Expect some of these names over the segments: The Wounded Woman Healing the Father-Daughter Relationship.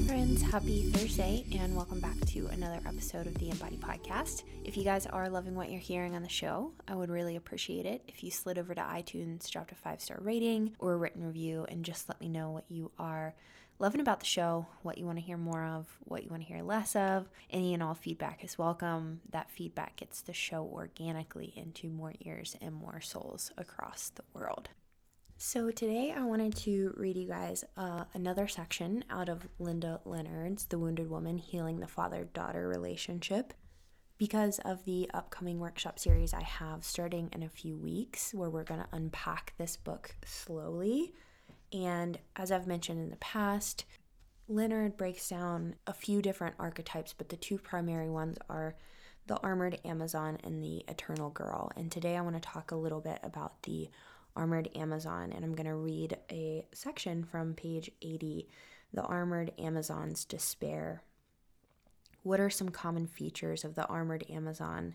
friends, happy Thursday and welcome back to another episode of the Embody Podcast. If you guys are loving what you're hearing on the show, I would really appreciate it if you slid over to iTunes, dropped a 5-star rating or a written review, and just let me know what you are loving about the show, what you want to hear more of, what you want to hear less of. Any and all feedback is welcome. That feedback gets the show organically into more ears and more souls across the world. So today I wanted to read you guys another section out of Linda Leonard's The Wounded Woman Healing the Father-Daughter Relationship, because of the upcoming workshop series I have starting in a few weeks where we're going to unpack this book slowly. And as I've mentioned in the past, Leonard breaks down a few different archetypes, but the two primary ones are the Armored Amazon and the Eternal Girl. And today I want to talk a little bit about the Armored Amazon, and I'm going to read a section from page 80, The Armored Amazon's Despair. What are some common features of the Armored Amazon?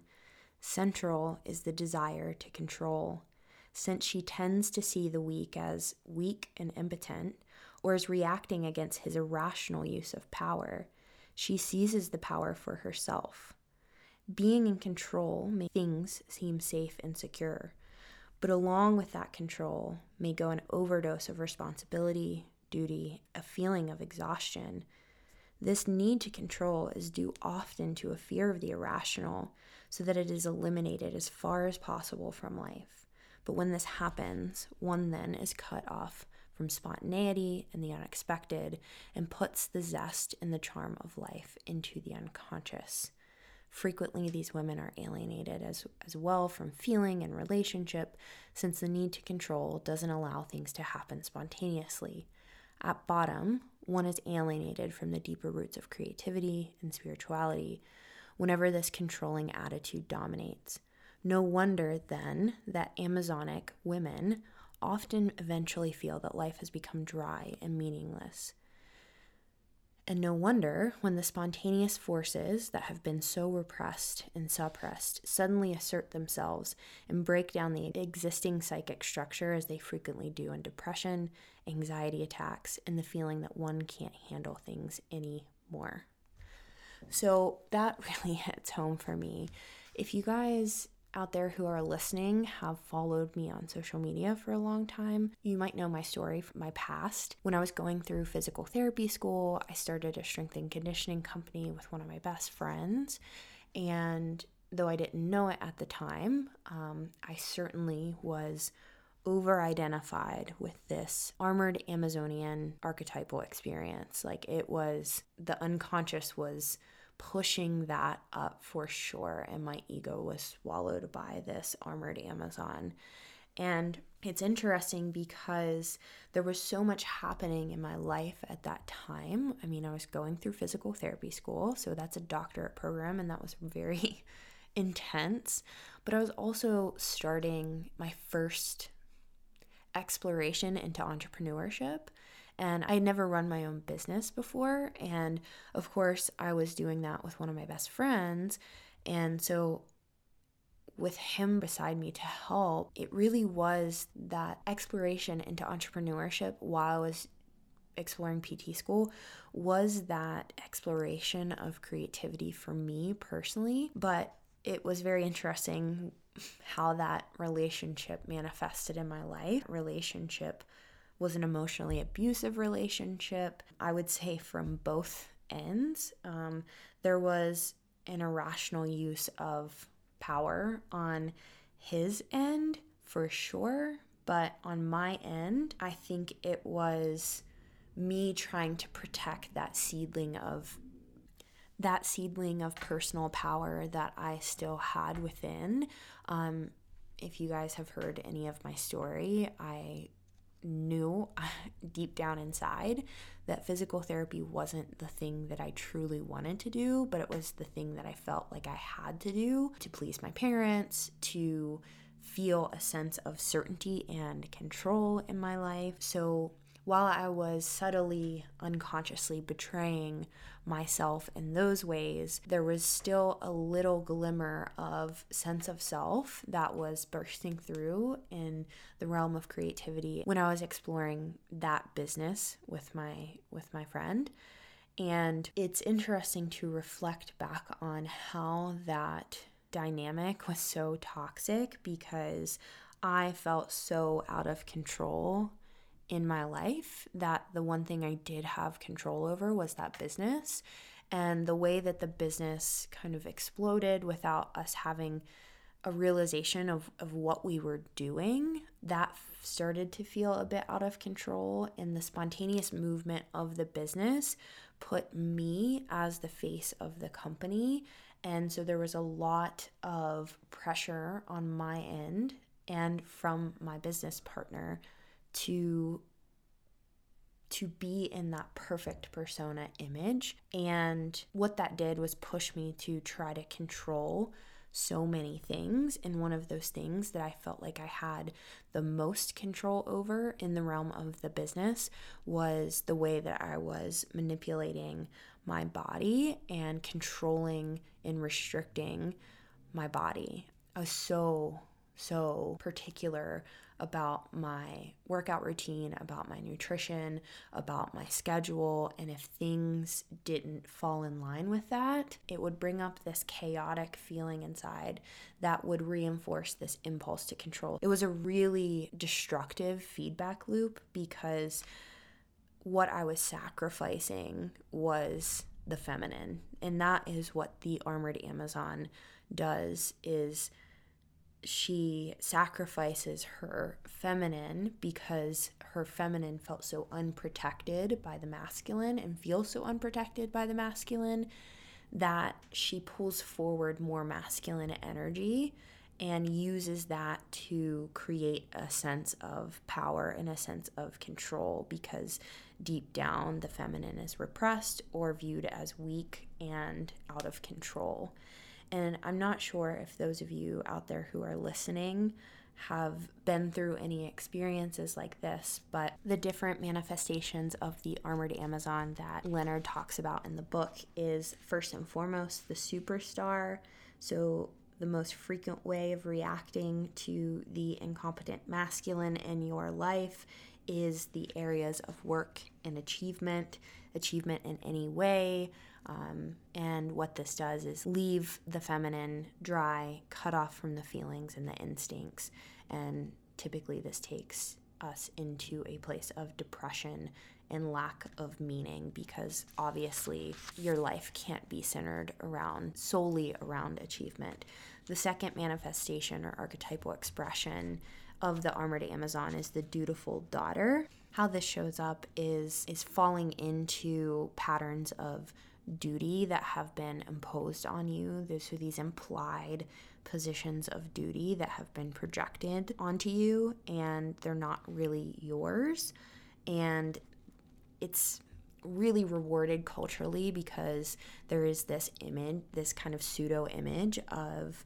Central is the desire to control. Since she tends to see the weak as weak and impotent, or as reacting against his irrational use of power, she seizes the power for herself. Being in control makes things seem safe and secure, but along with that control may go an overdose of responsibility, duty, a feeling of exhaustion. This need to control is due often to a fear of the irrational, so that it is eliminated as far as possible from life. But when this happens, one then is cut off from spontaneity and the unexpected and puts the zest and the charm of life into the unconscious. Frequently, these women are alienated as well from feeling and relationship, since the need to control doesn't allow things to happen spontaneously. At bottom, one is alienated from the deeper roots of creativity and spirituality whenever this controlling attitude dominates. No wonder, then, that Amazonic women often eventually feel that life has become dry and meaningless. And no wonder when the spontaneous forces that have been so repressed and suppressed suddenly assert themselves and break down the existing psychic structure, as they frequently do in depression, anxiety attacks, and the feeling that one can't handle things anymore. So that really hits home for me. If you guys out there who are listening have followed me on social media for a long time, you might know my story from my past. When I was going through physical therapy school, I started a strength and conditioning company with one of my best friends, and though I didn't know it at the time, I certainly was over-identified with this armored Amazonian archetypal experience. Like, it was, the unconscious was pushing that up for sure, and my ego was swallowed by this armored Amazon. And it's interesting because there was so much happening in my life at that time. I mean, I was going through physical therapy school, so that's a doctorate program, and that was very intense. But I was also starting my first exploration into entrepreneurship. And I had never run my own business before, and of course I was doing that with one of my best friends, and so with him beside me to help, it really was that exploration into entrepreneurship while I was exploring PT school was that exploration of creativity for me personally. But it was very interesting how that relationship manifested in my life. Relationship was an emotionally abusive relationship, I would say, from both ends. There was an irrational use of power on his end, for sure, but on my end, I think it was me trying to protect that seedling of personal power that I still had within, if you guys have heard any of my story, I knew deep down inside that physical therapy wasn't the thing that I truly wanted to do, but it was the thing that I felt like I had to do to please my parents, to feel a sense of certainty and control in my life. So while I was subtly, unconsciously betraying myself in those ways, there was still a little glimmer of sense of self that was bursting through in the realm of creativity when I was exploring that business with my friend. And it's interesting to reflect back on how that dynamic was so toxic, because I felt so out of control in my life that the one thing I did have control over was that business, and the way that the business kind of exploded without us having a realization of what we were doing, that started to feel a bit out of control. And the spontaneous movement of the business put me as the face of the company, and so there was a lot of pressure on my end and from my business partner to be in that perfect persona image. And what that did was push me to try to control so many things. And one of those things that I felt like I had the most control over in the realm of the business was the way that I was manipulating my body and controlling and restricting my body. I was so particular about my workout routine, about my nutrition, about my schedule, and if things didn't fall in line with that, it would bring up this chaotic feeling inside that would reinforce this impulse to control. It was a really destructive feedback loop, because what I was sacrificing was the feminine, and that is what the Armored Amazon does, is she sacrifices her feminine because her feminine felt so unprotected by the masculine and feels so unprotected by the masculine that she pulls forward more masculine energy and uses that to create a sense of power and a sense of control, because deep down the feminine is repressed or viewed as weak and out of control. And I'm not sure if those of you out there who are listening have been through any experiences like this, but the different manifestations of the Armored Amazon that Leonard talks about in the book is, first and foremost, the superstar. So the most frequent way of reacting to the incompetent masculine in your life is the areas of work and achievement in any way. And what this does is leave the feminine dry, cut off from the feelings and the instincts. And typically this takes us into a place of depression and lack of meaning, because obviously your life can't be centered solely around achievement. The second manifestation or archetypal expression of the Armored Amazon is the dutiful daughter. How this shows up is falling into patterns of duty that have been imposed on you. Those are these implied positions of duty that have been projected onto you, and they're not really yours. And it's really rewarded culturally, because there is this image, this kind of pseudo image of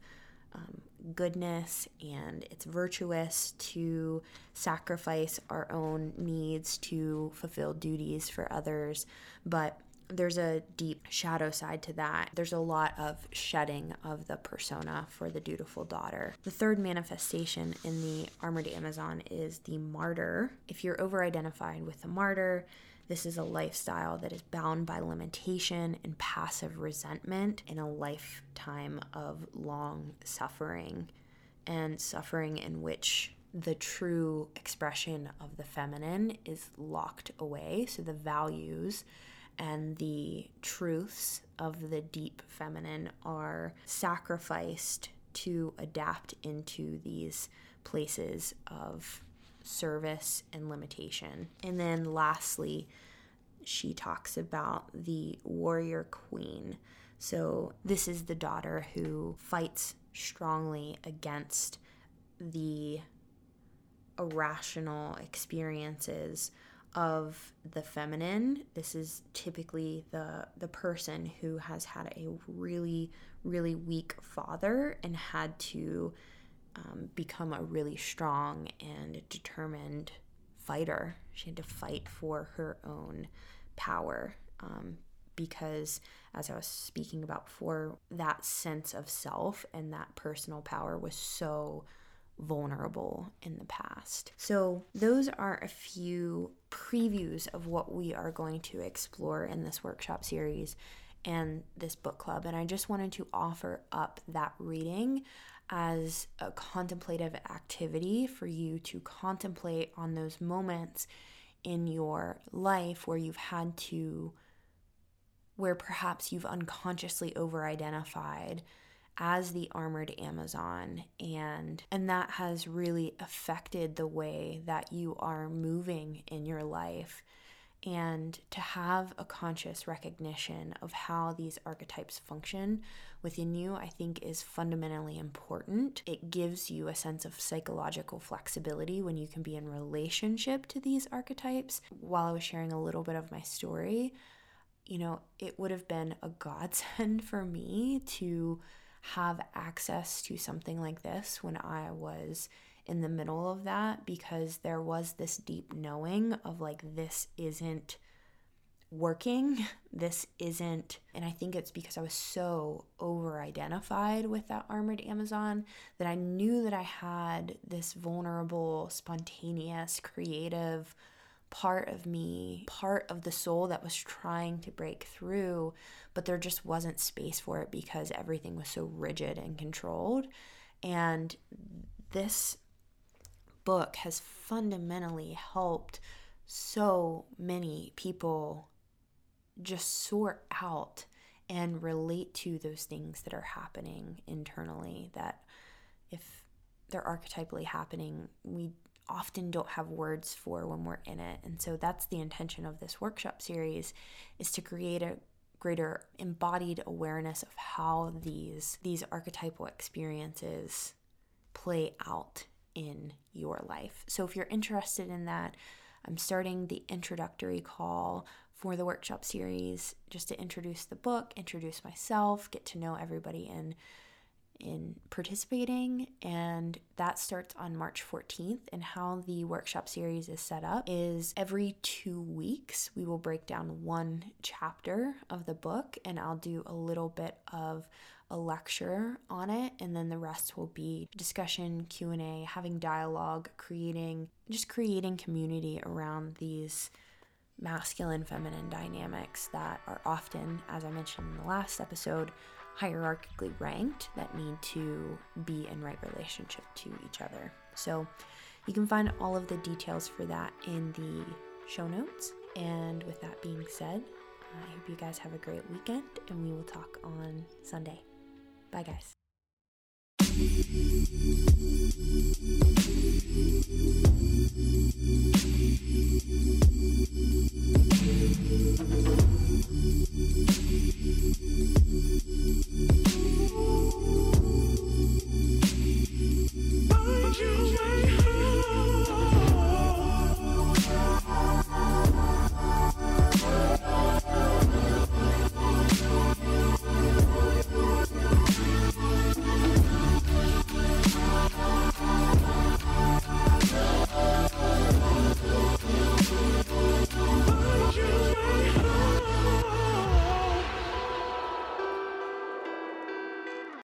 goodness, and it's virtuous to sacrifice our own needs to fulfill duties for others. But there's a deep shadow side to that. There's a lot of shedding of the persona for the dutiful daughter. The third manifestation in the Armored Amazon is the martyr. If you're over-identified with the martyr, this is a lifestyle that is bound by limitation and passive resentment in a lifetime of long suffering, and suffering in which the true expression of the feminine is locked away. So the values and the truths of the deep feminine are sacrificed to adapt into these places of service and limitation. And then lastly, she talks about the warrior queen. So this is the daughter who fights strongly against the irrational experiences of the feminine. This is typically the person who has had a really, really weak father and had to become a really strong and determined fighter. She had to fight for her own power because, as I was speaking about before, that sense of self and that personal power was so vulnerable in the past. So those are a few previews of what we are going to explore in this workshop series and this book club. And I just wanted to offer up that reading as a contemplative activity for you to contemplate on those moments in your life where you've had to, where perhaps you've unconsciously over-identified as the armored Amazon, and that has really affected the way that you are moving in your life, and to have a conscious recognition of how these archetypes function within you, I think, is fundamentally important. It gives you a sense of psychological flexibility when you can be in relationship to these archetypes. While I was sharing a little bit of my story, you know, it would have been a godsend for me to have access to something like this when I was in the middle of that, because there was this deep knowing of like, this isn't working, this isn't, and I think it's because I was so over-identified with that armored Amazon that I knew that I had this vulnerable, spontaneous, creative part of me, part of the soul that was trying to break through, but there just wasn't space for it because everything was so rigid and controlled. And this book has fundamentally helped so many people just sort out and relate to those things that are happening internally, that if they're archetypally happening, we often don't have words for when we're in it. And so that's the intention of this workshop series, is to create a greater embodied awareness of how these archetypal experiences play out in your life. So if you're interested in that, I'm starting the introductory call for the workshop series just to introduce the book, introduce myself, get to know everybody in participating, and that starts on March 14th. And how the workshop series is set up is every 2 weeks we will break down one chapter of the book, and I'll do a little bit of a lecture on it, and then the rest will be discussion, Q&A, having dialogue, creating community around these masculine feminine dynamics that are often, as I mentioned in the last episode, hierarchically ranked, that need to be in right relationship to each other. So you can find all of the details for that in the show notes. And with that being said, I hope you guys have a great weekend, and we will talk on Sunday. Bye, guys.